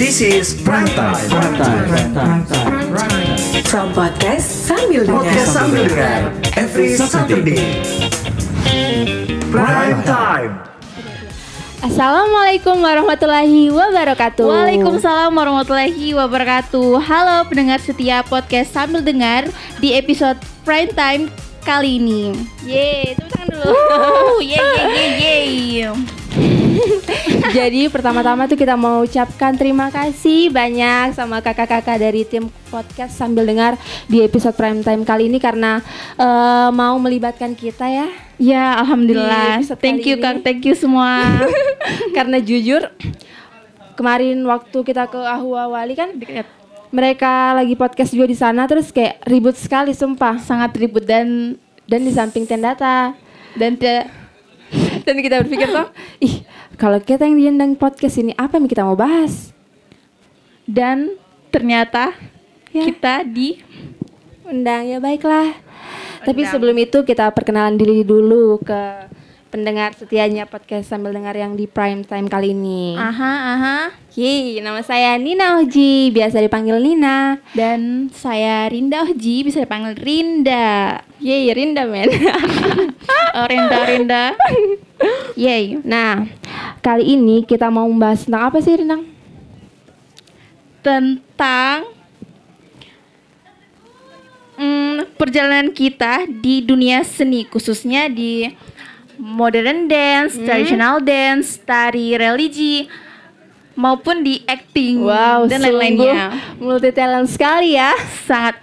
This is Prime Time from Podcast Sambil Dengar. Podcast Sambil Dengar every Saturday. Prime Time. Assalamualaikum warahmatullahi wabarakatuh. Waalaikumsalam warahmatullahi wabarakatuh. Halo pendengar setia Podcast Sambil Dengar di episode Prime Time kali ini. Yeay, tepuk tangan dulu. Jadi pertama-tama tuh kita mau ucapkan terima kasih banyak sama kakak-kakak dari tim Podcast Sambil Dengar di episode Prime Time kali ini karena mau melibatkan kita ya. Ya, alhamdulillah. Thank you Kang, thank you semua. Karena jujur kemarin waktu kita ke Ahuawali kan mereka lagi podcast juga di sana, terus kayak ribut sekali sumpah, sangat ribut dan di samping Tendata dan kita berpikir tuh, ih kalau kita yang diundang podcast ini apa yang kita mau bahas? Dan ternyata ya, kita diundang ya baiklah. Undang. Tapi sebelum itu kita perkenalan diri dulu ke pendengar setianya Podcast Sambil Dengar yang di Prime Time kali ini. Yeay, nama saya Nina Uji, biasa dipanggil Nina. Dan saya Rinda Uji, bisa dipanggil Rinda. Yeay, Rinda men. Rinda. Yeay. Nah, kali ini kita mau membahas tentang apa sih, Rindang? Tentang perjalanan kita di dunia seni, khususnya di modern dance, traditional dance, tari religi, maupun di acting dan lain-lainnya. Multi talent sekali ya, sangat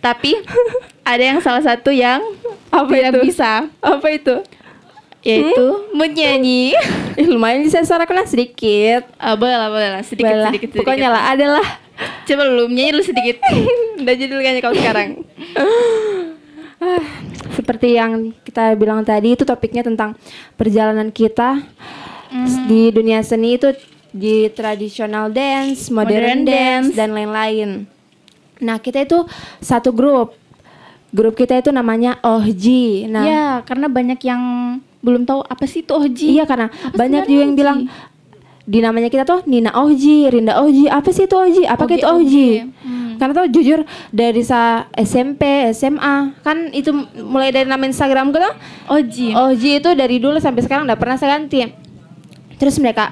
tapi ada yang salah satu yang tidak bisa. Apa itu? Yaitu menyanyi. Lumayan disensorkan lah sedikit. Boleh lah sedikit. Pokoknya lah adalah. Coba lu nyanyi dulu sedikit. Udah jadi dulu kayaknya kalau sekarang. Seperti yang kita bilang tadi, itu topiknya tentang perjalanan kita di dunia seni itu, di traditional dance, modern dance, dan lain-lain. Nah kita itu satu grup kita itu namanya Ohji. Nah, ya karena banyak yang belum tahu apa sih itu Ohji. Iya karena apa banyak juga yang bilang di namanya kita tuh Nina Ohji, Rinda Ohji, apa sih itu Ohji? Apakah itu Ohji? Karena tuh jujur dari SMP, SMA kan itu mulai dari nama Instagram gue tuh Ohji. Ohji itu dari dulu sampai sekarang gak pernah saya ganti. Terus mereka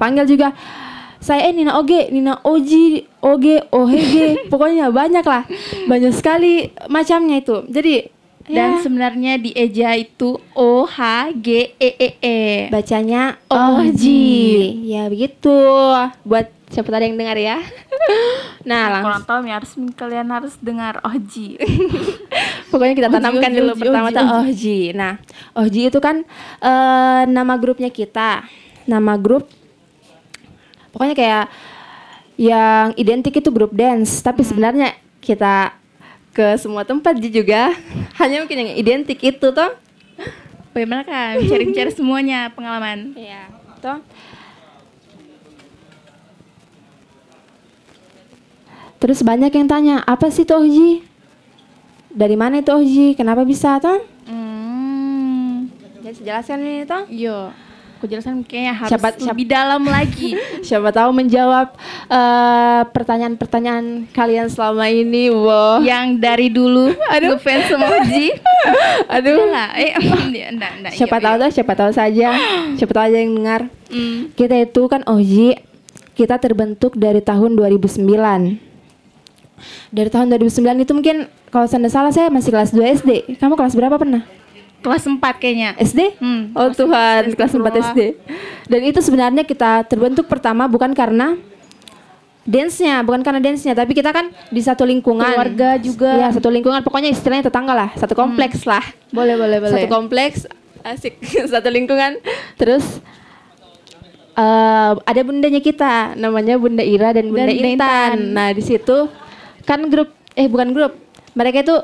panggil juga saya Nina Oge, Nina Ohji, Oge, Ohege. Pokoknya banyak sekali macamnya itu. Jadi dan sebenarnya di eja itu OHGEEE. Bacanya Ohji. Ya begitu. Buat siapa tadi yang dengar ya. Nah, langsung nonton ya kalian harus dengar Ohji. Pokoknya kita tanamkan dulu pertama-tama Ohji. Nah, Ohji itu kan nama grupnya kita. Nama grup pokoknya kayak yang identik itu grup dance, tapi sebenarnya kita ke semua tempat juga hanya mungkin yang identik itu toh. Bagaimana kan cari-cari semuanya pengalaman. Iya, toh. Terus banyak yang tanya, apa sih toh Ohji? Dari mana itu Ohji? Kenapa bisa toh? Jadi jelaskan ini toh? Yo. Aku jelaskan kayaknya harus lebih dalam lagi. Siapa tahu menjawab pertanyaan-pertanyaan kalian selama ini, wow. Yang dari dulu, ngefans sama Ohji. Aduh. Siapa tahu aja yang dengar. Kita itu kan Ohji, kita terbentuk dari tahun 2009. Dari tahun 2009 itu mungkin kalau tidak salah saya masih kelas 2 SD. Kamu kelas berapa pernah? Kelas 4 kayaknya SD? Oh Tuhan, kelas 4 SD. Dan itu sebenarnya kita terbentuk pertama bukan karena dance-nya, tapi kita kan di satu lingkungan. Keluarga juga. Iya, satu lingkungan, pokoknya istilahnya tetangga lah, satu kompleks lah. Boleh. Satu kompleks, asik, satu lingkungan. Terus ada bundanya kita, namanya Bunda Ira dan Bunda Intan. Nah, di situ kan bukan grup. Mereka itu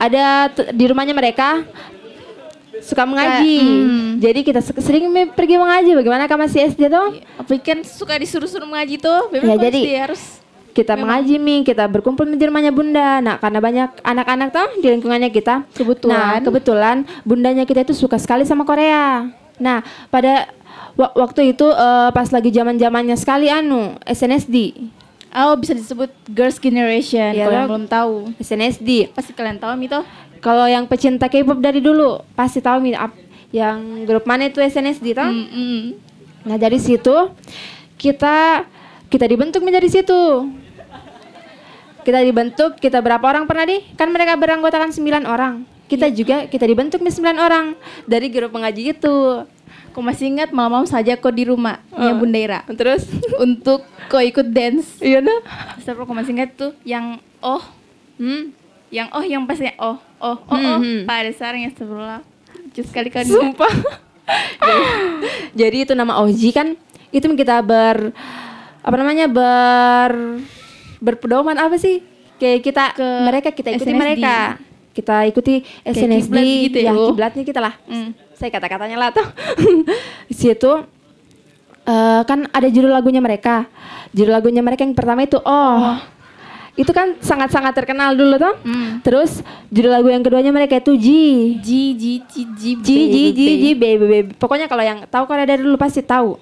ada di rumahnya mereka suka mengaji. Jadi kita sering pergi mengaji. Bagaimana kamu masih SD tuh? Weekend suka disuruh-suruh mengaji tuh. Ya jadi harus kita mengaji kita berkumpul di rumahnya Bunda. Nah, karena banyak anak-anak tuh di lingkungannya kita. Kebetulan bundanya kita itu suka sekali sama Korea. Nah, pada waktu itu pas lagi zaman-zamannya sekali SNSD. Oh, bisa disebut Girls Generation ya, kalau yang belum tahu. SNSD. Pasti kalian tahu itu. Kalau yang pecinta K-pop dari dulu pasti tahu yang grup mana itu SNSD tahu? Nah, dari situ kita dibentuk menjadi situ. Kita dibentuk, kita berapa orang pernah di? Kan mereka beranggotakan 9 orang. Kita juga kita dibentuk 9 orang dari grup pengaji itu. Aku masih ingat malam-malam saja kok di rumah ya Bunda Ira. Terus untuk kok ikut dance. Iya nah. Seru kok masih ingat tuh yang yang pastinya pada sarangnya seru lah. Lucu sekali kan. Sumpah. Jadi itu nama Ohji kan itu kita berpedoman apa sih? Kayak kita ke mereka kita ikuti SNSD. Kita ikuti SNSD gitu ya, yang kiblatnya kita lah. Saya kata-katanya lah tuh. Di situ kan ada judul lagunya mereka. Judul lagunya mereka yang pertama itu itu kan sangat-sangat terkenal dulu tuh. Terus judul lagu yang keduanya mereka itu G. Pokoknya kalau yang tahu Korea dari dulu pasti tahu.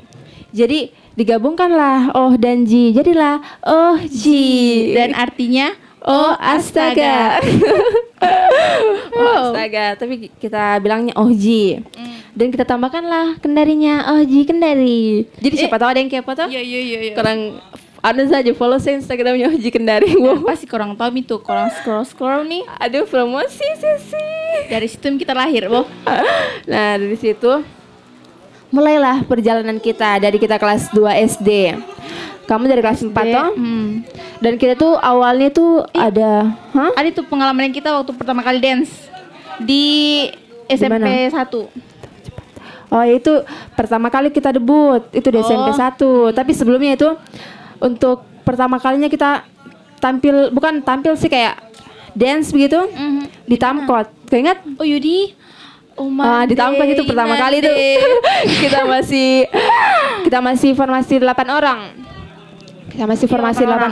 Jadi digabungkanlah Oh dan Ji, jadilah Ohji dan artinya Oh astaga. Oh astaga, tapi kita bilangnya Ohji. Dan kita tambahkanlah Kendarinya Ohji Kendari. Jadi siapa tahu ada yang kepo tuh? Iya. Kurang ada saja follow saya Instagramnya Ohji Kendari. Wow. Pasti kurang tahu itu, kurang scroll nih. Aduh promosi sih. Dari situ kita lahir, Bo. Nah, dari situ mulailah perjalanan kita dari kita kelas 2 SD. Kamu dari kelas 4 toh? Dan kita tuh awalnya tuh ada tuh pengalaman kita waktu pertama kali dance di SMP 1. Oh itu pertama kali kita debut itu di SMP 1. Tapi sebelumnya itu untuk pertama kalinya kita bukan tampil sih kayak dance begitu di Tamkot. Keinget? Oh Yudi. Di Tamkot itu pertama kali tuh. kita masih formasi 8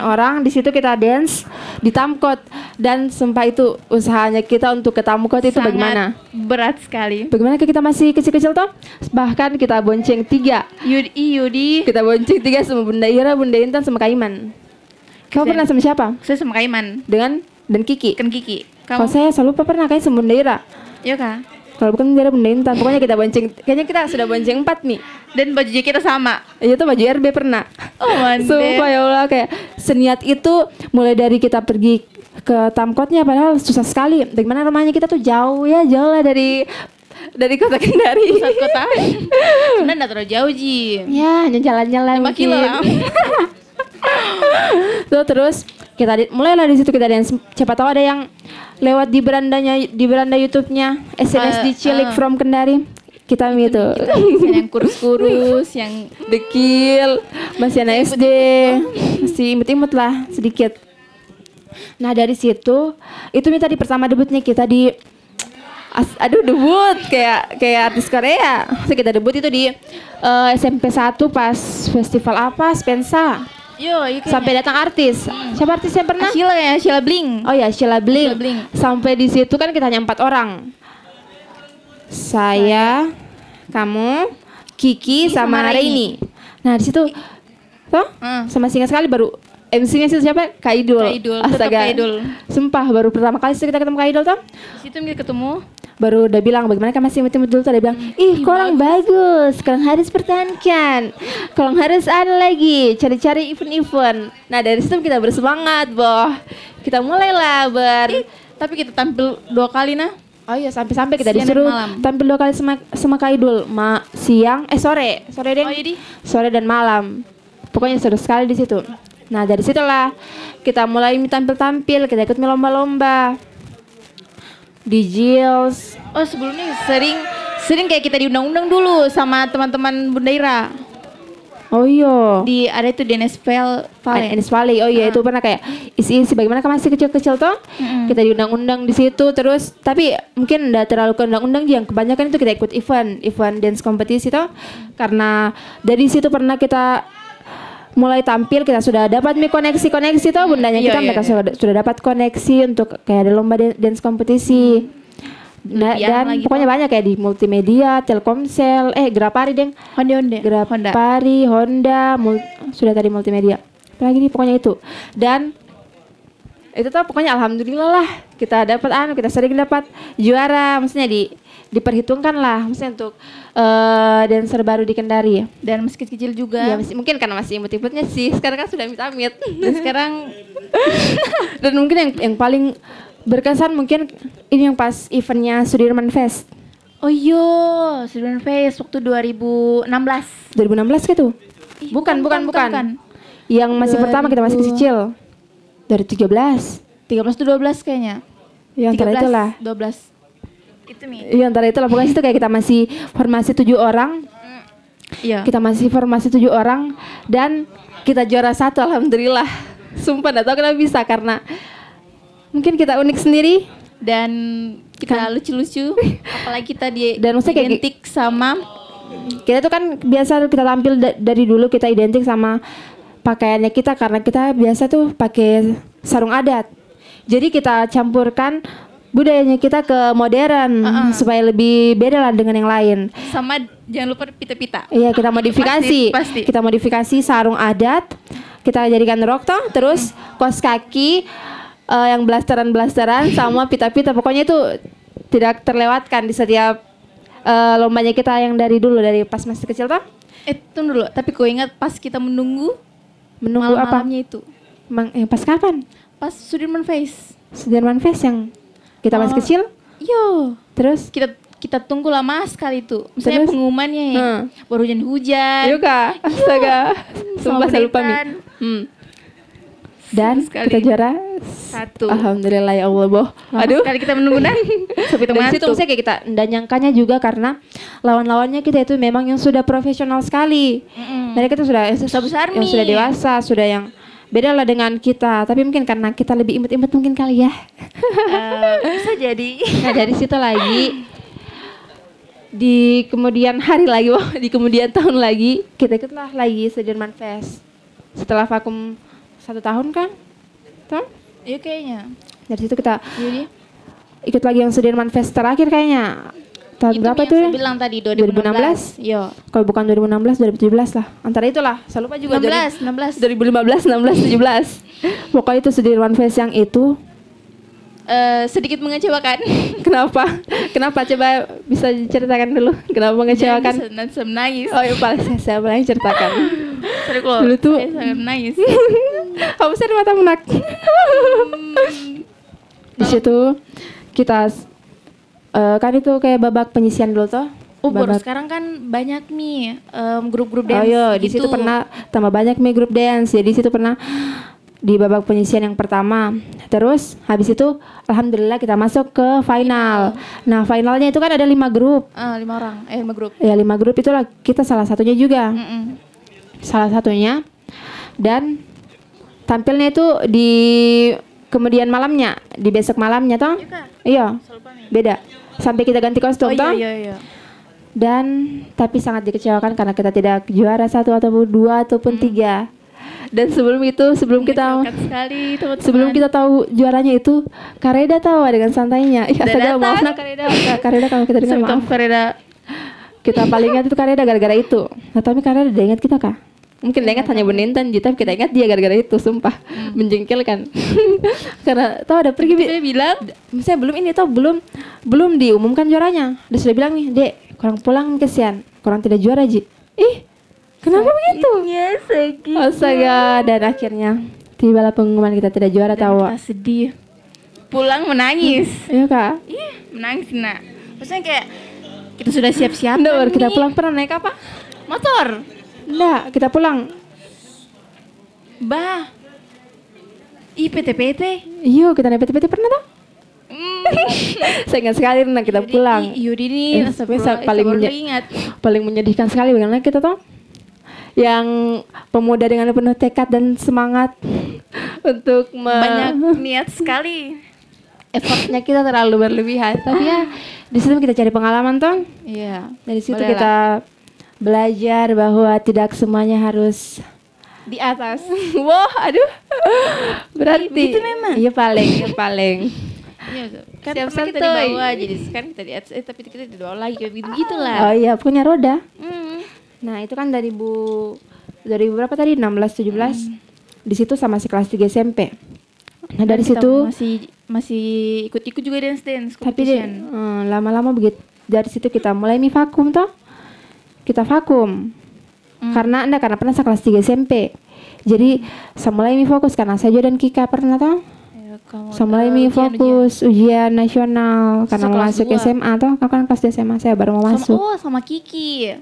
orang. Di situ kita dance di Tamkot dan sumpah itu usahanya kita untuk ke Tamkot itu sangat bagaimana? Berat sekali. Bagaimana kita masih kecil-kecil toh? Bahkan kita bonceng 3. Yudi. Kita bonceng 3 sama Bunda Ira, Bunda Intan sama Kaiman. Kau pernah sama siapa? Saya sama Kaiman. Dan Kiki. Kalau saya lupa pernah kayak sama Bunda Ira. Iya Kak. Kalau bukan Bunda Ira, Bunda Intan, pokoknya kita bonceng. Kayaknya kita sudah bonceng 4 nih. Dan bajunya kita sama. Iya tuh baju RB pernah. Oh mantep. Sumpah ya Allah, kayak seniat itu mulai dari kita pergi ke Tamkotnya padahal susah sekali. Bagaimana rumahnya kita tuh jauh lah dari kota Kendari. Pusat kota. Karena nggak terlalu jauh Ji. Ya hanya jalan-jalan 5 kilo lah. Tuh terus kita mulailah di situ kita dance. Siapa tahu ada yang lewat di beranda YouTube-nya SNSD Cilik from Kendari. Kita itu yang kurus-kurus, yang dekil, masih anak SD, masih imut-imut lah sedikit. Nah, dari situ itu tadi pertama debutnya kita di debut kayak artis Korea. So, kita debut itu di SMP 1 pas festival apa? Spensa. Sampai datang artis. Siapa artis yang pernah? Sheila Blink. Oh ya, Sheila Blink. Sampai di situ kan kita hanya 4 orang. Saya, kamu, Kiki sama Raini. Nah, di situ sama singkat sekali baru MC-nya situ siapa? Kaidul. Astaga. Kaidul. Sumpah baru pertama kali kita ketemu Kaidul toh. Di situ kita ketemu. Baru udah bilang bagaimana kan masih imut-imut dulu tuh dia bilang ih kurang bagus, kurang harus pertahankan, kurang harus ada lagi cari-cari event-event. Nah dari situ kita bersemangat boh, kita mulailah tapi kita tampil 2 kali nah. Oh iya sampai kita disuruh tampil 2 kali sama Kaidul sore dan malam, pokoknya seru sekali di situ. Nah dari situlah kita mulai tampil-tampil, kita ikut lomba-lomba. Di Jils. Oh sebelumnya sering kayak kita diundang-undang dulu sama teman-teman Bunda Ira. Oh iya. Di ada itu di NS Valley. Oh iya itu pernah kayak isi bagaimana kan masih kecil-kecil toh. Kita diundang-undang di situ terus tapi mungkin udah terlalu keundang-undang yang kebanyakan itu kita ikut event dance kompetisi toh. Karena dari situ pernah kita mulai tampil kita sudah dapat koneksi toh bundanya kita mereka sudah dapat koneksi untuk kayak ada lomba dance kompetisi. Dan pokoknya banyak ya di multimedia, Telkomsel, Grapari deng. Grapari, Honda, sudah tadi multimedia. Apalagi nih pokoknya itu. Dan itu tuh pokoknya alhamdulillah lah kita dapat kita sering dapat juara, maksudnya diperhitungkan lah, maksudnya untuk dancer baru di Kendari. Dan meski kecil juga. Ya mungkin karena masih imut-imutnya sih. Sekarang kan sudah amit-amit. Dan sekarang dan mungkin yang paling berkesan mungkin ini yang pas eventnya Sudirman Fest. Oh iya, Sudirman Fest waktu 2016. 2016 gitu? Bukan. Yang masih pertama kita masih kecil. Dari 13 tuh 12 kayaknya. Ya antara itulah. 12. Itu nih. Iya antara itulah, pokoknya itu kayak kita masih formasi 7 orang. Iya. Kita masih formasi 7 orang dan kita juara 1 alhamdulillah. Sumpah enggak tahu kenapa bisa, karena mungkin kita unik sendiri dan kita lucu-lucu, apalagi kita dan identik kayak, sama kita tuh kan biasa kita tampil dari dulu kita identik sama pakaiannya kita, karena kita biasa tuh pakai sarung adat. Jadi kita campurkan budayanya kita ke modern supaya lebih beda lah dengan yang lain. Sama jangan lupa pita-pita. Iya, kita modifikasi. Pasti. Kita modifikasi sarung adat, kita jadikan rok toh, terus kos kaki yang blasteran-blasteran sama pita-pita, pokoknya itu tidak terlewatkan di setiap lombanya kita yang dari dulu, dari pas masih kecil tuh. Tunggu dulu, tapi ku ingat pas kita menunggu malam-malamnya itu. Pas kapan? Pas Sudirman Fest. Sudirman Fest yang kita masih kecil? Iya. Terus? Kita tunggu lama sekali tuh, misalnya pengumumannya ya, baru hujan-hujan. Iya kak, astaga, sumpah saya lupa nih. Dan sekali. Kita juara 1. Alhamdulillah ya Allah, boh. Aduh. Sekali kita menunggu dan dari situ misalnya kayak kita dan nyangkanya juga, karena lawan-lawannya kita itu memang yang sudah profesional sekali. Mereka itu sudah yang sudah dewasa, sudah yang beda lah dengan kita. Tapi mungkin karena kita lebih imut-imut mungkin kali ya. Bisa jadi. Nah dari situ lagi di kemudian hari lagi, boh, di kemudian tahun lagi kita ikutlah lagi Sudirman Fest. Setelah vakum 1 tahun kan? Iya kayaknya. Dari situ kita ikut lagi yang Sudirman Fest terakhir kayaknya. Tahun itu berapa tuh? Saya bilang tadi 2016. Iya. Kalau bukan 2016, 2017 lah. Antara itulah. Saya lupa juga. 2015, 16, 17. Pokoknya itu Sudirman Fest yang itu sedikit mengecewakan. Kenapa? Coba bisa ceritakan dulu. Kenapa mengecewakan? Saya menangis. Oh iya, paling saya mulai ceritakan. Dulu tuh saya menangis. Kamu bisa di mata menak. Di situ kita kan itu kayak babak penyisian dulu tuh. Baru sekarang kan banyak nih grup-grup dance. Oh iya, di situ pernah tambah banyak nih grup dance. Jadi di situ pernah di babak penyisian yang pertama. Terus habis itu alhamdulillah kita masuk ke final. Nah finalnya itu kan ada 5 grup. 5 orang, 5 grup. Ya 5 grup itulah kita salah satunya juga. Salah satunya. Dan tampilnya itu di kemudian malamnya, di besok malamnya toh. Iya, beda. Sampai kita ganti kostum toh. Iya. Dan tapi sangat dikecewakan karena kita tidak juara 1 atau 2 ataupun 3. Dan sebelum itu, sebelum kita tahu juaranya itu, Kareda tawa dengan santainya. Ya, saya maaf nak Kareda kalau kita dengar maaf. Kita paling ingat itu Kareda gara-gara itu. Nah, tapi Kareda udah ingat kita kah? Mungkin dia ingat hanya Bunda Intan, tapi kita ingat dia gara-gara itu, sumpah. Menjengkelkan. Karena tahu ada pergi bilang, saya belum ini tahu belum diumumkan juaranya. Dia sudah bilang nih, "Dek, kurang pulang kesian. Kurang tidak juara, Ji." Ih. Kenapa begitu? Astaga, dan akhirnya tibalah pengumuman kita tidak juara tawa. Sedih. Pulang menangis. Iya kak. Iya menangis nak. Maksudnya kayak kita sudah siap-siap. Nggak, kita pulang pernah naik apa? Motor. Nggak, kita pulang. Bah. PT-PT. Iya, kita naik PT-PT pernah tau? Saya ingat sekali karena kita pulang. Yudi ini paling menyedihkan sekali karena kita tau. Yang pemuda dengan penuh tekad dan semangat untuk banyak niat sekali. Effortnya kita terlalu berlebihan. Tapi ya di situ kita cari pengalaman toh. Iya. Dari situ kita belajar bahwa tidak semuanya harus di atas. Wah, aduh. Berarti itu memang. Iya paling. Iya, kan siap-siap kita dibawa, jadi sekarang kita di atas, tapi kita dibawa lagi, kayak gitu lah. Oh iya, punya roda. Nah itu kan dari berapa tadi, 16, 17, di situ sama si kelas 3 SMP. Nah dari situ masih ikut-ikut juga dance competition. Tapi lama-lama begitu, dari situ kita mulai vakum toh. Kita vakum, karena pernah saya kelas 3 SMP. Jadi saya mulai fokus, karena Sajo dan Kika pernah toh. Saya mulai fokus ujian nasional, karena mau masuk SMA toh, kan kelas 2 SMA saya baru mau masuk. Oh sama Kiki.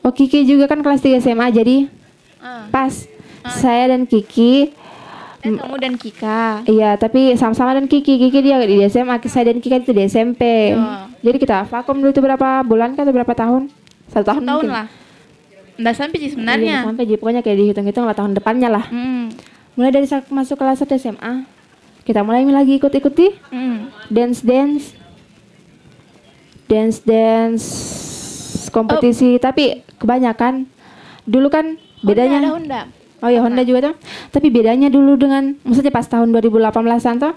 Oh Kiki juga kan kelas 3 SMA, jadi pas saya dan Kiki. Kamu dan Kika. Iya, tapi sama-sama dan Kiki. Kiki dia di SMA, saya dan Kika itu di SMP. Oh. Jadi kita vakum dulu itu berapa bulan kan atau berapa tahun? 1 tahun mungkin. Lah. Nggak sampai sih sebenarnya. Nggak sampai, pokoknya kayak dihitung-hitung lah tahun depannya lah. Mulai dari masuk kelas 1 SMA, kita mulai lagi ikut-ikuti. Dance kompetisi, tapi kebanyakan dulu kan bedanya. Honda. Oh ya Honda juga tuh, tapi bedanya dulu dengan, maksudnya pas tahun 2018an toh,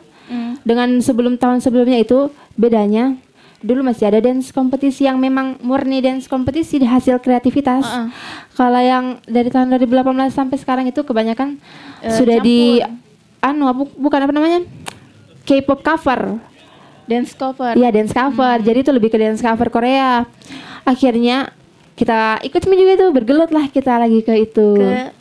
dengan sebelum tahun sebelumnya itu bedanya, dulu masih ada dance kompetisi yang memang murni dance kompetisi hasil kreativitas. Kalau yang dari tahun 2018 sampai sekarang itu kebanyakan sudah campur. K-pop cover, dance cover. Iya dance cover, jadi itu lebih ke dance cover Korea. Akhirnya kita ikut juga tuh, bergelut lah kita lagi ke itu. Ke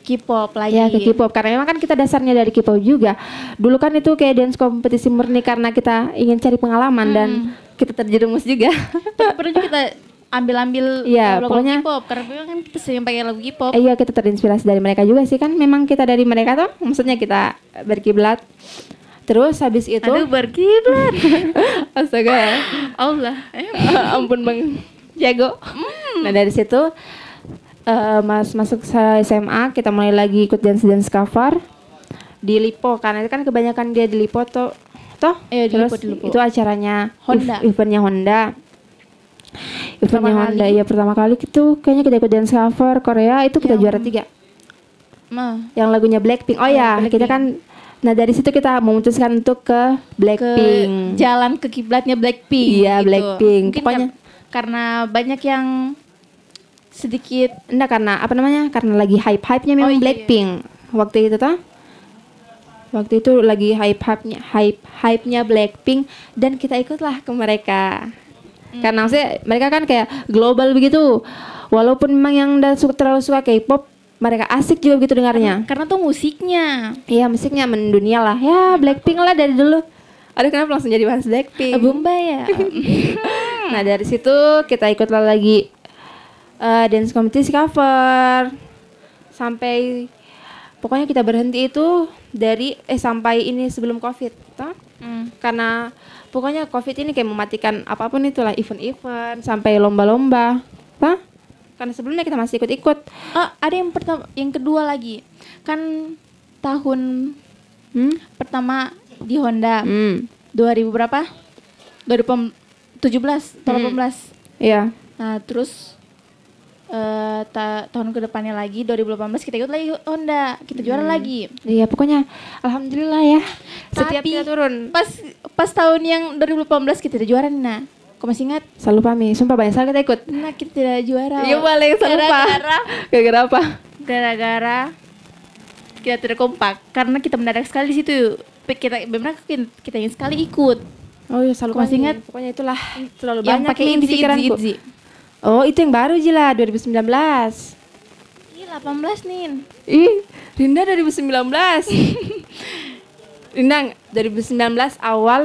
K-pop lagi. Ya ke K-pop, karena memang kan kita dasarnya dari K-pop juga. Dulu kan itu kayak dance kompetisi murni karena kita ingin cari pengalaman dan kita terjerumus juga. Pernah juga kita ambil-ambil lagu K-pop, karena memang kan kita sering pakai lagu K-pop. Iya kita terinspirasi dari mereka juga sih, kan memang kita dari mereka tuh, maksudnya kita berkiblat. Terus habis itu berkiblat. Astaga ya. Allah. Ampun bang jago. Nah dari situ masuk SMA, kita mulai lagi ikut dance cover di Lipo, karena itu kan kebanyakan dia di Lipo toh. Terus Lipo. Itu acaranya Honda. Eventnya Honda, ya pertama kali itu kayaknya kita ikut dance cover Korea itu kita juara 3. Yang lagunya Blackpink. Blackpink. Kita kan, nah dari situ kita memutuskan untuk ke Blackpink. Jalan ke kiblatnya Blackpink. Iya gitu. Blackpink. Mungkin pokoknya karena banyak yang sedikit karena lagi hype-nya memang Blackpink. Waktu itu tuh lagi hype-nya Blackpink, dan kita ikutlah ke mereka. Karena maksudnya mereka kan kayak global begitu. Walaupun memang yang terlalu suka K-pop, mereka asik juga begitu dengarnya. Karena tuh musiknya. Iya, musiknya mendunia lah. Ya, Blackpink lah dari dulu. Aduh kenapa langsung jadi bahas Blackpink? Bumba ya. Nah, dari situ kita ikutlah lagi dance competition cover sampai pokoknya kita berhenti itu dari sampai ini sebelum COVID toh? Karena pokoknya COVID ini kayak mematikan apapun itulah, event-event sampai lomba-lomba toh? Karena sebelumnya kita masih ikut-ikut. Ada yang pertama, yang kedua lagi kan tahun pertama di Honda 2000 berapa? 2017 atau 18. Iya. Nah terus tahun kedepannya lagi 2018 kita ikut lagi Honda, kita juara lagi. Iya pokoknya alhamdulillah ya. Tapi, setiap kita turun. Pas tahun yang 2018 kita tidak juara Nina. Kau masih ingat? Saya lupa Mi, sumpah banyak sekali kita ikut. Nah kita tidak juara. Iya paling saya lupa. Gara-gara apa? Gara-gara kita tidak kompak, karena kita mendadak sekali di situ. Kita ingin sekali ikut. Oh iya saya lupa. Kau masih ingat? Pokoknya itulah terlalu yang banyak yang di pikiranku. Oh itu yang baru Jila, 2019. Ih 18 Nin. Ih Rinda 2019. Rinda 2019 awal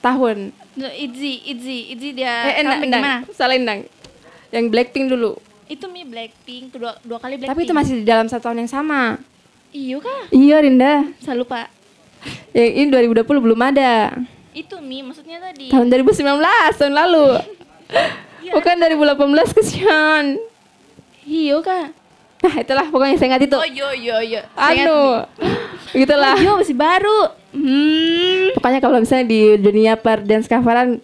tahun. Itzy dia comeback gimana? Salah Indang. Yang Blackpink dulu. Itu Mi Blackpink, dua kali Blackpink. Tapi itu masih di dalam satu tahun yang sama. Iya kah? Iya Rinda. Saya lupa. Yang ini 2020 belum ada. Itu Mi maksudnya tadi. Tahun 2019, tahun lalu. Bukan 2018 kesian. Iya kak. Nah itulah pokoknya saya ingat itu. Oh yo. Anu, gitulah. Yo masih baru. Pokoknya kalau misalnya di dunia per dance coveran,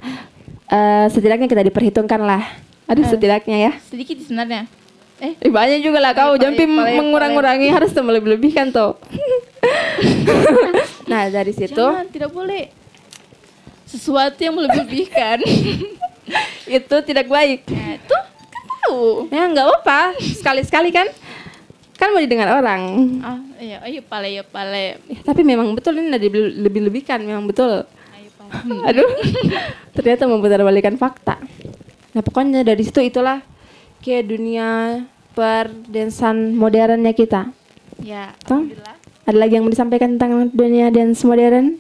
setidaknya kita diperhitungkan lah. Ada setidaknya ya. Sedikit sebenarnya. Banyak juga lah kau. Jangan mengurangi, harus melebih-lebihkan toh. Nah dari situ. Jangan, tidak boleh. sesuatu yang melebih-lebihkan itu tidak baik. Nah, itu kan tahu. Ya nggak apa-apa, sekali-sekali kan. Kan mau didengar orang. Ah, iya, ayo pale, ya pale. Ya, tapi memang betul ini lebih-lebihkan, memang betul. Ayo, pale. Aduh, ternyata memutarbalikan fakta. Nah pokoknya dari situ itulah ke dunia perdansan modernnya kita. Ya, alhamdulillah. Ada lagi yang mau disampaikan tentang dunia dance modern?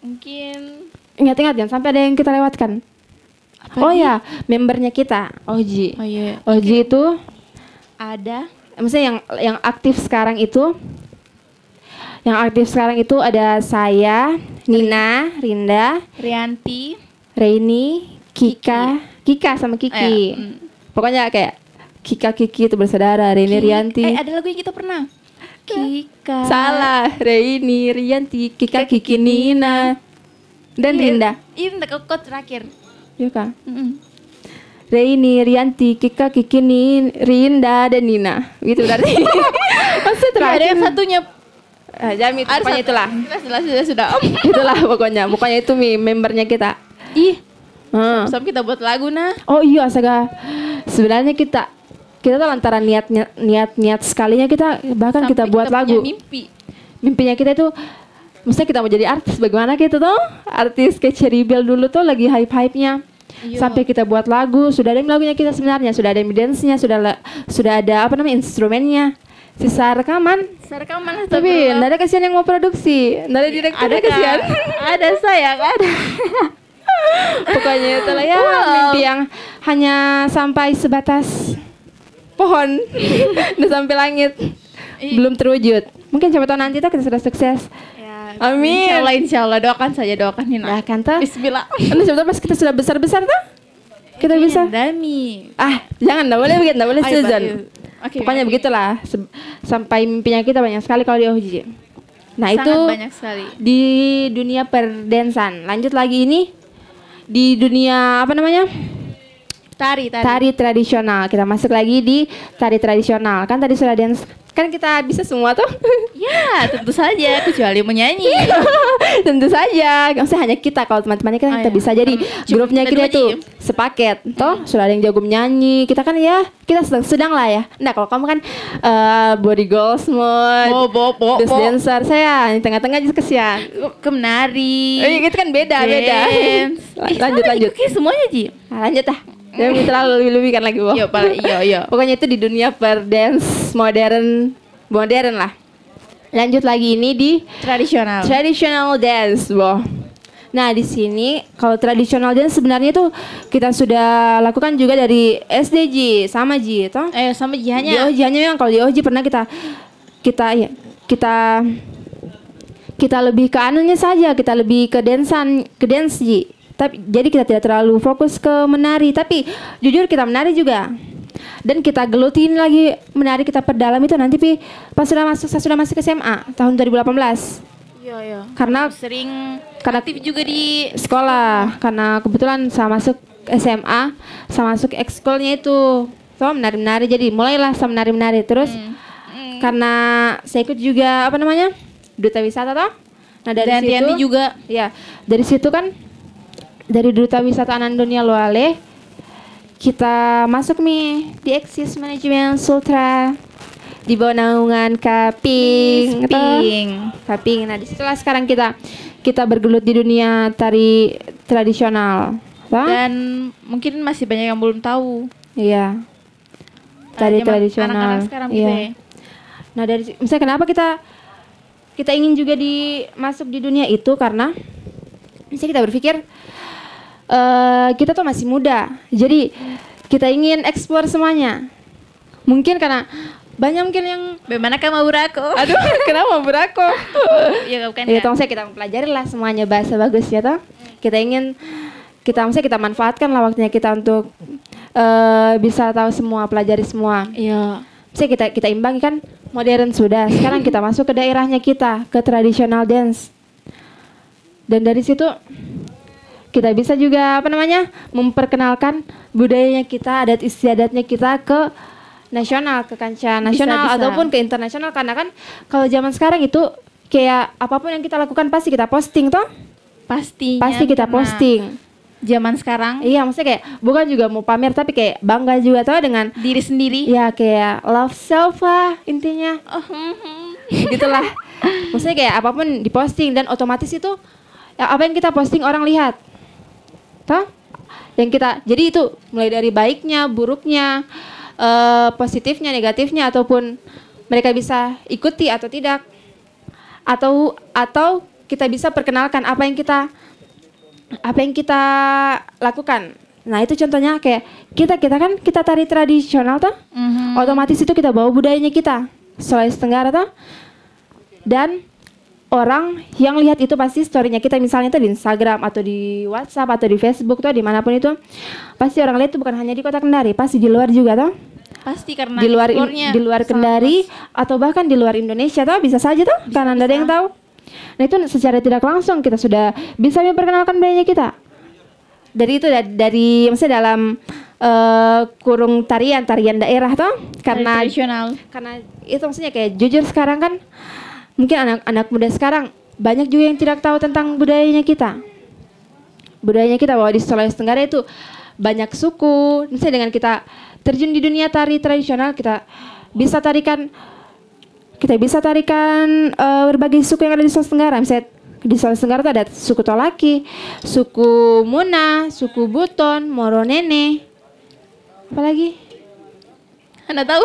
Mungkin. Ingat-ingat jangan sampai ada yang kita lewatkan. Apa oh ini? Ya, membernya kita, Ohji. Oh iya. Ohji okay. Itu ada. Maksudnya yang aktif sekarang itu, ada saya, Nina, Rinda, Rianti, Reini, Kika sama Kiki. Oh, ya. Pokoknya kayak Kika Kiki itu bersaudara, Reini Rianti. Ada lagu yang kita pernah. Kika. Salah, Reini Rianti, Kika Kiki Nina dan Rinda. Ini kok terakhir. Iya kak. Reini, Rianti, Kika, Kiki, Rinda, dan Nina. Gitu berarti. Pasti terakhir. Ada yang satunya. Jamit, ada pokoknya itulah. Sudah. Itulah pokoknya. Pokoknya itu membernya kita. Ih. Sampai kita buat lagu nah. Oh iya asaga. Sebenarnya kita tuh lantaran niat sekalinya kita bahkan sampai kita buat lagu. Mimpi. Mimpinya kita itu maksudnya kita mau jadi artis. Bagaimana gitu tuh? Artis kayak Cheribel dulu tuh lagi hype-nya. Yo. Sampai kita buat lagu, sudah ada lagunya kita sebenarnya, sudah ada dance-nya, sudah ada apa namanya instrumennya. Sisa rekaman. Tapi enggak ada kasihan yang mau produksi. Enggak ada direktur ada kasihan. Ada sayang, ada. Pokoknya itulah ya mimpi yang hanya sampai sebatas pohon udah sampai langit. Belum terwujud. Mungkin siapa tahu nanti kita sudah sukses. Amin. Insya Allah doakan saja, doakan Nina. Ya kan tuh. Bismillah. Nanti sebetulnya pas kita sudah besar tuh, kita bisa. Dami. Ah, jangan, nggak boleh begitu, nggak boleh season. Okay, pokoknya begitulah sampai mimpinya kita banyak sekali kalau di Ohji. Nah sangat itu banyak sekali. Di dunia perdansan. Lanjut lagi ini di dunia apa namanya? Tari. Tari tradisional. Kita masuk lagi di tari tradisional. Kan tadi sudah dance. Kan kita bisa semua tuh. Ya tentu saja, kecuali menyanyi. Tentu saja, maksudnya hanya kita. Kalau teman-temannya kan kita bisa jadi grupnya kita tuh sepaket toh, sudah ada yang jago menyanyi. Kita kan ya, kita sedang lah ya. Nah kalau kamu kan body goals mode, dance dancer. Saya tengah-tengah aja kesian. Kemenari. Itu kan beda. Lanjut semuanya Ji. Lanjut lah. Jangan terlalu lebih-lebihkan lagi, Bo. Iya. Pokoknya itu di dunia perdance modern lah. Lanjut lagi ini di tradisional dance, Bo. Nah, di sini kalau tradisional dance sebenarnya itu kita sudah lakukan juga dari SDG sama Ji, toh? Sama Ji-nya. Di Ohji-nya memang kalau di Ohji pernah kita lebih ke anunya saja, kita lebih ke dance Ji. Jadi kita tidak terlalu fokus ke menari, tapi jujur kita menari juga. Dan kita gelutin lagi menari, kita perdalam itu nanti pas saya sudah masuk ke SMA tahun 2018. Iya. Karena sering aktif juga di sekolah. Karena kebetulan saya masuk SMA, saya masuk ekskulnya itu. Saya menari-menari, jadi mulailah saya menari-menari terus. Karena saya ikut juga apa namanya? Duta wisata toh. Nah, dari situ Rianti juga. Ya, dari situ kan dari Duta Wisata Anandonia Loale kita masuk di Eksis Manajemen Sultra di bawah naungan Kaping. Nah disitulah sekarang kita bergelut di dunia tari tradisional. Dan mungkin masih banyak yang belum tahu. Iya. Tari tradisional. Anak-anak sekarang iya. Nah dari misalnya kenapa kita ingin juga masuk di dunia itu karena misalnya kita berpikir kita tuh masih muda, jadi kita ingin eksplor semuanya. Mungkin karena banyak mungkin yang bagaimana kamu burako? Aduh, kenapa mau burako? Ya bukan. Ya toh kita mempelajari lah semuanya bahasa bagus ya toh. Kita manfaatkan lah waktunya kita untuk bisa tahu semua, pelajari semua. Iya. Misalnya kita imbangi kan modern sudah. Sekarang kita masuk ke daerahnya kita, ke tradisional dance. Dan dari situ kita bisa juga memperkenalkan budayanya kita, adat istiadatnya kita ke nasional, ke kancah nasional bisa. Ataupun ke internasional karena kan kalau zaman sekarang itu kayak apapun yang kita lakukan pasti kita posting toh. Pastinya. Pasti kita posting. Zaman sekarang. Iya, maksudnya kayak bukan juga mau pamer tapi kayak bangga juga tau dengan diri sendiri. Ya kayak love self lah intinya. Gitulah. Maksudnya kayak apapun diposting dan otomatis itu apa yang kita posting orang lihat. Toh? Yang kita jadi itu mulai dari baiknya, buruknya, positifnya, negatifnya ataupun mereka bisa ikuti atau tidak. Atau kita bisa perkenalkan apa yang kita lakukan. Nah itu contohnya kayak kita kan kita tari tradisional tuh, otomatis itu kita bawa budayanya kita Sulawesi Tenggara tuh, dan orang yang lihat itu pasti storynya kita misalnya tuh di Instagram atau di WhatsApp atau di Facebook tuh dimanapun itu pasti orang lihat tuh bukan hanya di kota Kendari, pasti di luar juga tuh. Pasti karena di luar Kendari atau bahkan di luar Indonesia tuh bisa saja tuh karena ada yang tahu. Nah itu secara tidak langsung kita sudah bisa memperkenalkan budaya kita. Dari itu maksudnya dalam kurung tarian daerah toh, karena tradisional. Karena itu maksudnya kayak jujur sekarang kan mungkin anak-anak muda sekarang banyak juga yang tidak tahu tentang budayanya kita. Budayanya kita bahwa di Sulawesi Tenggara itu banyak suku. Misalnya dengan kita terjun di dunia tari tradisional kita bisa tarikan berbagai suku yang ada di Sulawesi Tenggara. Misalnya di Sulawesi Tenggara ada suku Tolaki, suku Muna, suku Buton, Moro Nene. Apalagi? Anda tahu?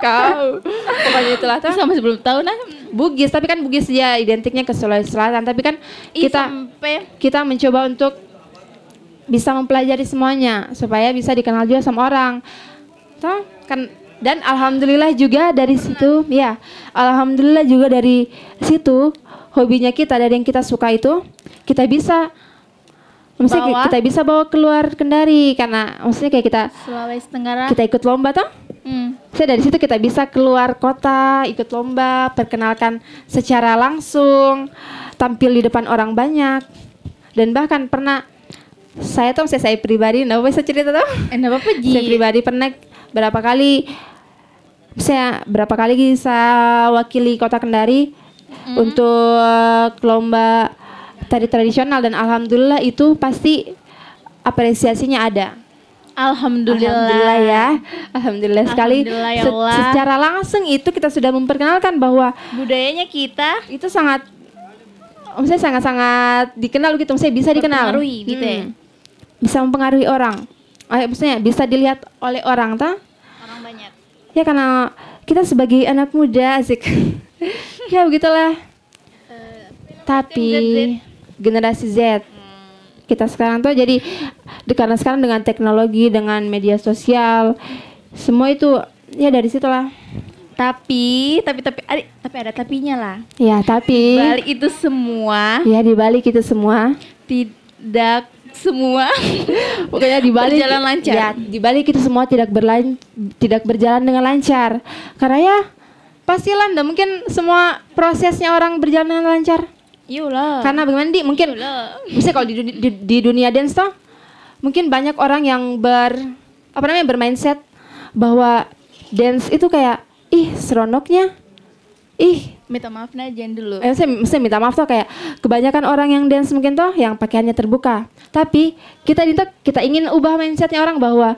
Kau. Pokoknya itulah tuh. Sama sebelum tahu nah. Bugis, tapi kan Bugis dia identiknya ke Sulawesi Selatan. Tapi kan kita mencoba untuk bisa mempelajari semuanya supaya bisa dikenal juga sama orang. Toh kan. Dan alhamdulillah juga dari situ, ya, alhamdulillah juga dari situ hobinya kita, dari yang kita suka itu kita bisa bawa keluar Kendari karena maksudnya kayak kita Sulawesi Tenggara kita ikut lomba toh. Saya dari situ kita bisa keluar kota, ikut lomba, perkenalkan secara langsung, tampil di depan orang banyak. Dan bahkan pernah saya tuh saya pribadi, enggak apa-apa saya cerita tuh. Enggak apa-apa Ji. Saya pribadi pernah berapa kali bisa wakili kota Kendari untuk lomba tari tradisional dan alhamdulillah itu pasti apresiasinya ada. Alhamdulillah ya. Alhamdulillah sekali. Alhamdulillah. Secara langsung itu kita sudah memperkenalkan bahwa budayanya kita itu sangat-sangat dikenal gitu. Maksudnya bisa dikenal. Gitu ya. Bisa mempengaruhi orang. Maksudnya bisa dilihat oleh orang ta? Orang banyak. Ya karena kita sebagai anak muda asik. Ya begitulah. Tapi generasi Z. Kita sekarang tuh jadi karena sekarang dengan teknologi, dengan media sosial, semua itu ya dari situlah. Tapi ada tapinya lah. Ya, tapi di balik itu semua tidak semua pokoknya berjalan lancar. Ya, di balik itu semua tidak berjalan dengan lancar. Karena ya pastilah ndak mungkin semua prosesnya orang berjalan dengan lancar. Iyalah. Karena bagaimana Di? Mungkin bisa kalau di dunia dance toh mungkin banyak orang yang bermindset bahwa dance itu kayak seronoknya. Minta maaf nah jangan dulu. Saya minta maaf tuh kayak kebanyakan orang yang dance mungkin tuh yang pakaiannya terbuka. Tapi kita ingin ubah mindsetnya orang bahwa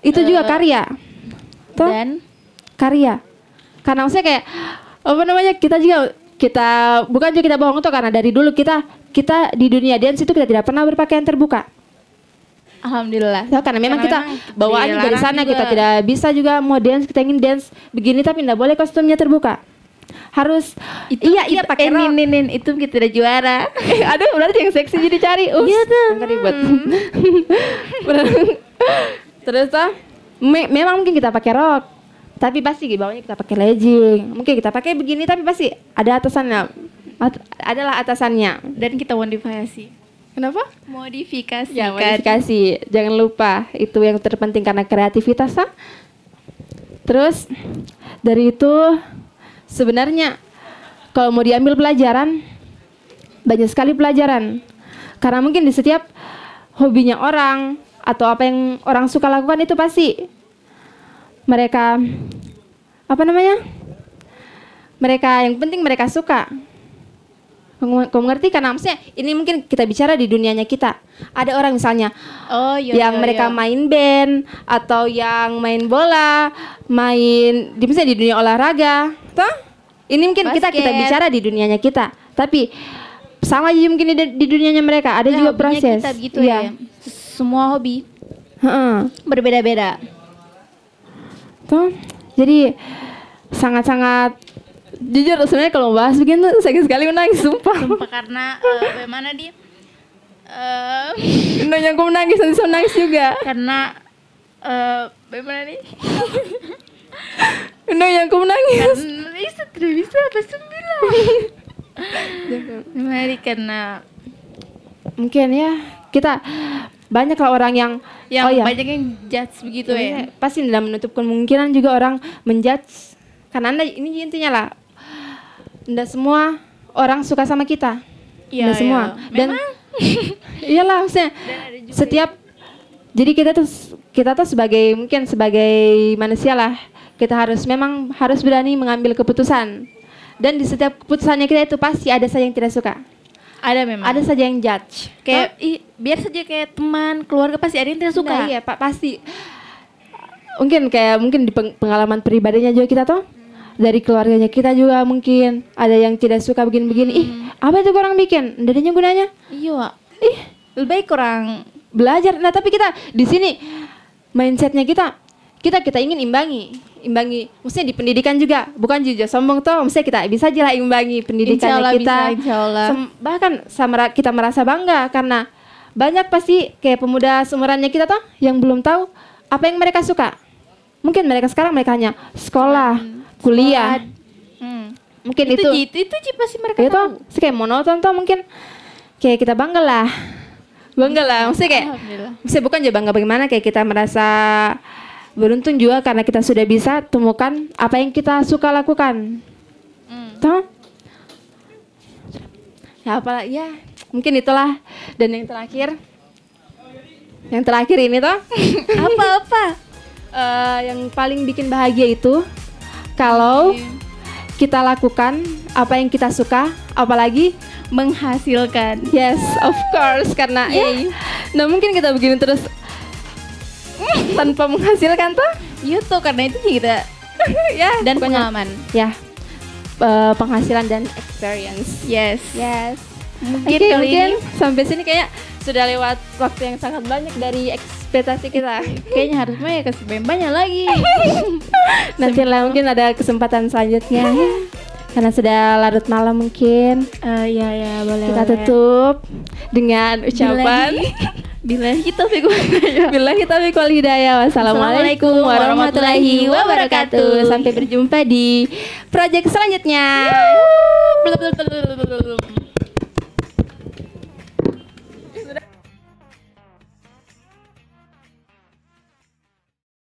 itu juga karya. Tuh, dan karya. Karena maksudnya kayak kita bohong tuh karena dari dulu kita di dunia dance itu kita tidak pernah berpakaian terbuka. Alhamdulillah. So, karena memang kita bawaannya dari sana juga. Kita tidak bisa juga mau dance, kita ingin dance begini tapi tidak boleh kostumnya terbuka. Harus itu iya pakai rok. Itu kita udah juara. Ada berarti yang seksi jadi cari. Iya tuh. Ribet. Terus tuh memang mungkin kita pakai rok, tapi pasti di bawahnya kita pakai legging. Mungkin kita pakai begini tapi pasti ada atasannya. Adalah atasannya dan kita modifikasi. Kenapa? Modifikasi. Ya, modifikasi. Jangan lupa itu yang terpenting karena kreativitas. Terus dari itu sebenarnya kalau mau diambil pelajaran banyak sekali pelajaran. Karena mungkin di setiap hobinya orang atau apa yang orang suka lakukan itu pasti mereka mereka yang penting mereka suka. Kamu ngerti kan maksudnya? Ini mungkin kita bicara di dunianya kita. Ada orang misalnya yang mereka main band atau yang main bola, main di misalnya di dunia olahraga, toh? Ini mungkin basket. kita bicara di dunianya kita. Tapi sama aja mungkin di dunianya mereka. Ada juga proses. Kita begitu ya. Semua hobi berbeda-beda. Tuh. Jadi sangat-sangat jujur sebenarnya kalau bahas begini tuh sakit sekali menangis sumpah karena bagaimana dia nanya aku menangis nanti saya menangis juga karena bagaimana nih nanya aku menangis karena bisa tidak bisa apa sembilan kemarin karena mungkin ya kita banyaklah orang yang banyak yang judge begitu ya pasti dalam menutup kemungkinan juga orang menjudge karena Anda ini intinya lah Anda semua orang suka sama kita ya, Anda semua ya. Dan iyalah maksudnya dan setiap jadi kita tuh sebagai mungkin sebagai manusia lah kita harus berani mengambil keputusan dan di setiap keputusannya kita itu pasti ada saja yang tidak suka. Ada memang. Ada saja yang judge. Kayak biar saja kayak teman, keluarga pasti ada yang tidak suka. Nah, iya, Pak, pasti. Mungkin di pengalaman pribadinya juga kita toh. Dari keluarganya kita juga mungkin ada yang tidak suka begini-begini. Ih, apa itu orang bikin? Dadanya gunanya? Iya. Ih, lebih baik orang belajar. Nah, tapi kita di sini mindsetnya kita ingin imbangi, maksudnya di pendidikan juga, bukan jujur sombong toh, maksudnya kita bisa aja lah imbangi pendidikannya insya kita, bisa, insya Allah. Bahkan sama kita merasa bangga karena banyak pasti kayak pemuda seumurannya kita toh yang belum tahu apa yang mereka suka, mungkin mereka sekarang hanya sekolah, kuliah, mungkin itu pasti mereka itu tahu, kayak monoton toh mungkin, kayak kita bangga lah, maksudnya kayak, maksudnya bukan aja bangga bagaimana kayak kita merasa beruntung juga karena kita sudah bisa temukan apa yang kita suka lakukan. Toh? Ya apalagi ya, mungkin itulah. Dan yang terakhir ini toh? Apa-apa? Yang paling bikin bahagia itu kalau kita lakukan apa yang kita suka, apalagi menghasilkan. Yes, of course karena nah mungkin kita begini terus tanpa menghasilkan tuh YouTube karena itu kita ya dan pengalaman ya penghasilan dan experience yes mungkin sampai sini kayak sudah lewat waktu yang sangat banyak dari ekspektasi kita kayaknya harusnya ya kasih banyak lagi nanti lah mungkin ada kesempatan selanjutnya ya. Karena sudah larut malam mungkin ya boleh kita tutup dengan ucapan Billahi taufiq wal hidayah. Wassalamualaikum warahmatullahi wabarakatuh. Sampai berjumpa di proyek selanjutnya.